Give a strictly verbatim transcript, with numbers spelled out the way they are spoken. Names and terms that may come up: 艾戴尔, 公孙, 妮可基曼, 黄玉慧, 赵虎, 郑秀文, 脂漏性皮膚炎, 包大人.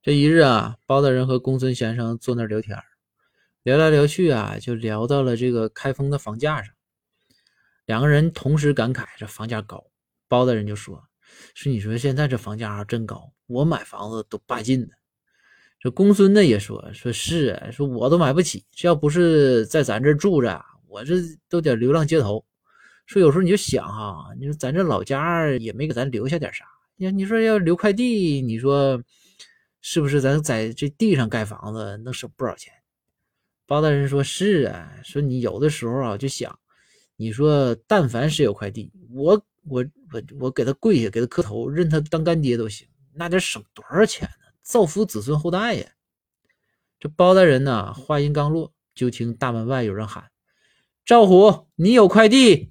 这一日啊，包大人和公孙先生坐那儿聊天，聊来聊去啊，就聊到了这个开封的房价上。两个人同时感慨这房价高，包大人就说：“是你说现在这房价啊真高，我买房子都八进的。”这公孙呢也说：“说是，说我都买不起，这要不是在咱这住着，我这都得流浪街头。”说有时候你就想哈、啊，你说咱这老家也没给咱留下点啥，你说要留块地，你说是不是咱在这地上盖房子能省不少钱？包大人说是啊，说你有的时候啊就想，你说但凡是有块地，我我我我给他跪下，给他磕头，认他当干爹都行，那得省多少钱呢？造福子孙后代呀！这包大人呢、啊，话音刚落，就听大门外有人喊：“赵虎，你有块地！”